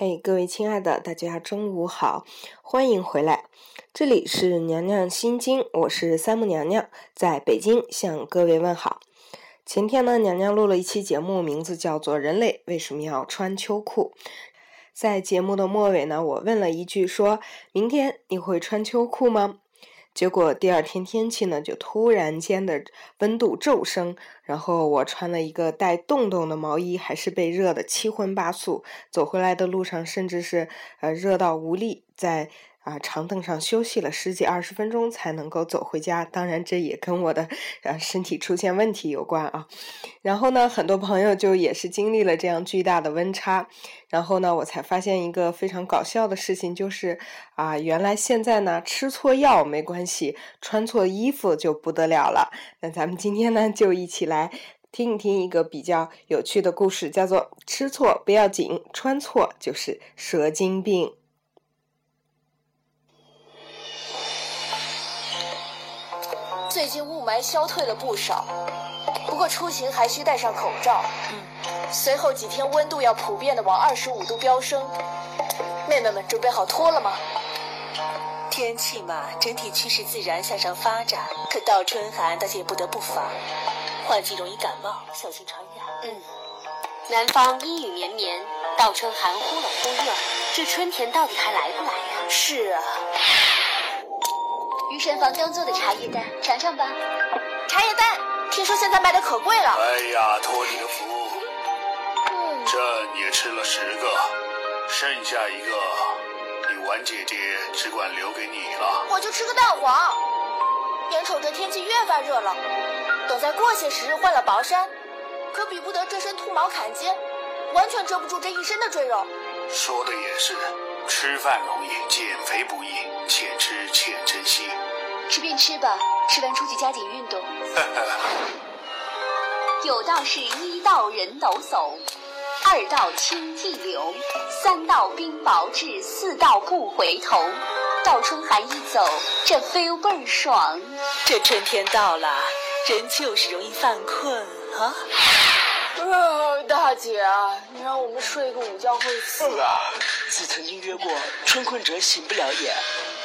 嘿，各位亲爱的，大家中午好，欢迎回来，这里是娘娘心经，我是三木娘娘，在北京向各位问好。前天呢，娘娘录了一期节目，名字叫做《人类为什么要穿秋裤》。在节目的末尾呢，我问了一句说，明天你会穿秋裤吗？结果第二天天气呢就突然间的温度骤升，然后我穿了一个带洞洞的毛衣，还是被热的七荤八素，走回来的路上甚至是热到无力，在长凳上休息了十几二十分钟才能够走回家。当然这也跟我的身体出现问题有关啊。然后呢，很多朋友就也是经历了这样巨大的温差。然后呢，我才发现一个非常搞笑的事情，就是原来现在呢吃错药没关系，穿错衣服就不得了了。那咱们今天呢就一起来听一听一个比较有趣的故事，叫做吃错不要紧，穿错就是蛇精病。最近雾霾消退了不少，不过出行还需戴上口罩。随后几天温度要普遍的往25度飙升，妹妹们准备好脱了吗？天气嘛，整体趋势自然向上发展，可到春寒大家也不得不防，换季容易感冒，小心传染。南方阴雨绵绵，到春寒忽冷忽热，这春天到底还来不来呀？是啊，御膳房刚做的茶叶蛋，尝尝吧。茶叶蛋听说现在卖的可贵了。哎呀，托你的福。这你也吃了10个，剩下1个你婉姐姐只管留给你了。我就吃个蛋黄。眼瞅着天气越发热了，等再过些时日换了薄衫，可比不得这身兔毛坎肩，完全遮不住这一身的赘肉。说的也是，吃饭容易，减肥不易，且吃且珍惜。吃便吃吧，吃完出去加紧运动。有道是一道人抖擞，二道清涕流，三道冰雹至，四道不回头。到春寒一走，这 feel 倍爽。这春天到了，人就是容易犯困啊。大姐，你让我们睡个午觉会死啊！自曾经约过，春困者醒不了也。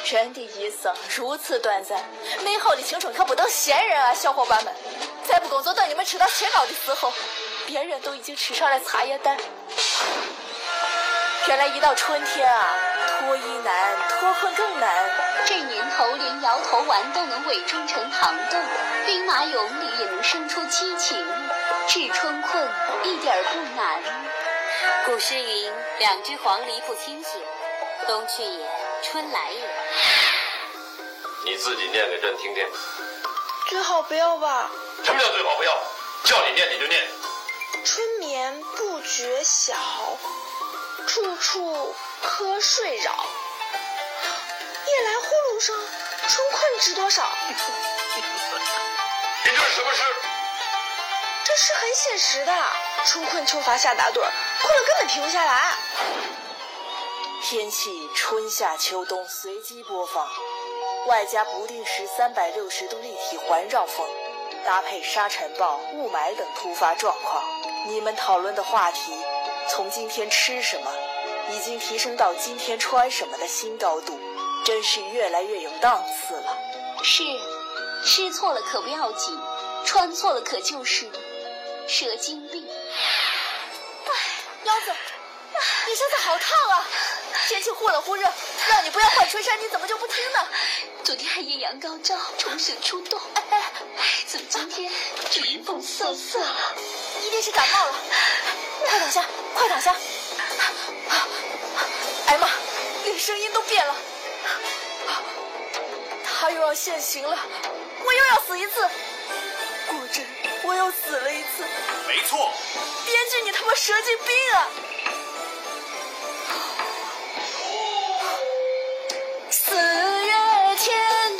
人的一生如此短暂，美好的青春可不等闲人啊，小伙伴们！再不工作，等你们吃到切糕的时候，别人都已经吃上了茶叶蛋。原来一到春天啊，脱衣难，脱困更难。这年头连摇头丸都能伪装成糖豆，兵马俑里也能生出激情。治春困一点不难。古诗云，两只黄鹂不清雪，冬去也，春来也。你自己念给朕听听。最好不要吧。什么叫最好不要？叫你念你就念。春眠不觉晓，处处瞌睡扰。夜来呼噜声，春困知多少。你这是什么诗？这是很写实的，春困秋乏夏打盹，困了根本停不下来。天气春夏秋冬随机播放，外加不定时360度立体环绕风，搭配沙尘暴、雾霾等突发状况，你们讨论的话题从今天吃什么已经提升到今天穿什么的新高度，真是越来越有档次了。是，吃错了可不要紧，穿错了可就是蛇精病。腰子，你身子好烫啊！天气忽冷忽热，让你不要换春衫，你怎么就不听呢？昨天还艳阳高照，虫蛇出洞，怎么今天就阴风瑟瑟了？一定是感冒了！快躺下，快躺下！哎妈，连声音都变了！他又要现形了，我又要死一次！果真，我又死了一次。没错。编剧，你他妈蛇精病啊！四月天，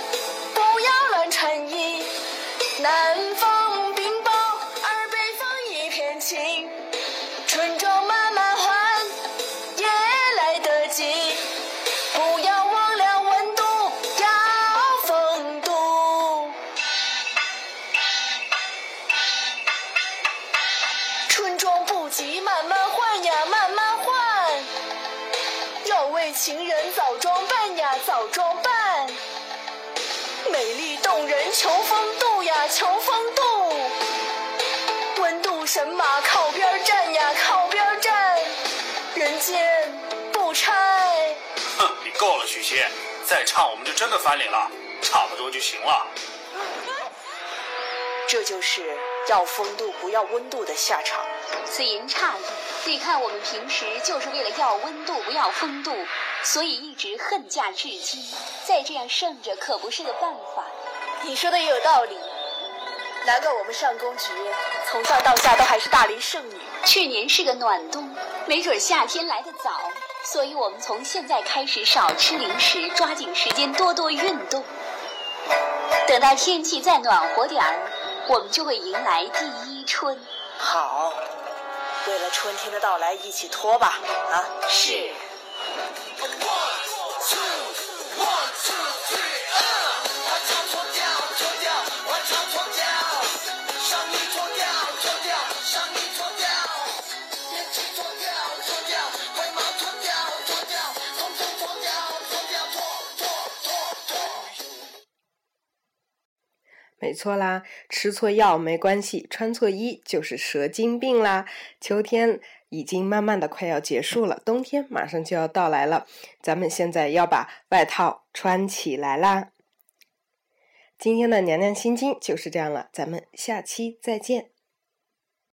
不要乱穿衣。南方冰雹，而北方一片晴。春装慢慢换，也来得及。不要忘了温度，要风度。春装不急，慢慢换呀。为情人早装扮呀早装扮，美丽动人求风度呀求风度，温度神马靠边站呀靠边站，人间不拆。哼，你够了，许仙，再唱我们就真的翻脸了，差不多就行了。这就是要风度不要温度的下场。此言差矣，你看我们平时就是为了要温度不要风度，所以一直恨嫁至今，再这样剩着可不是个办法。你说的也有道理，难怪我们上公局从上到下都还是大龄剩女。去年是个暖冬，没准夏天来得早，所以我们从现在开始少吃零食，抓紧时间多多运动，等到天气再暖和点儿，我们就会迎来第一春。好，为了春天的到来一起拖吧。啊，是。没错啦，吃错药没关系，穿错衣就是蛇精病啦。秋天已经慢慢的快要结束了，冬天马上就要到来了，咱们现在要把外套穿起来啦。今天的娘娘心经就是这样了，咱们下期再见。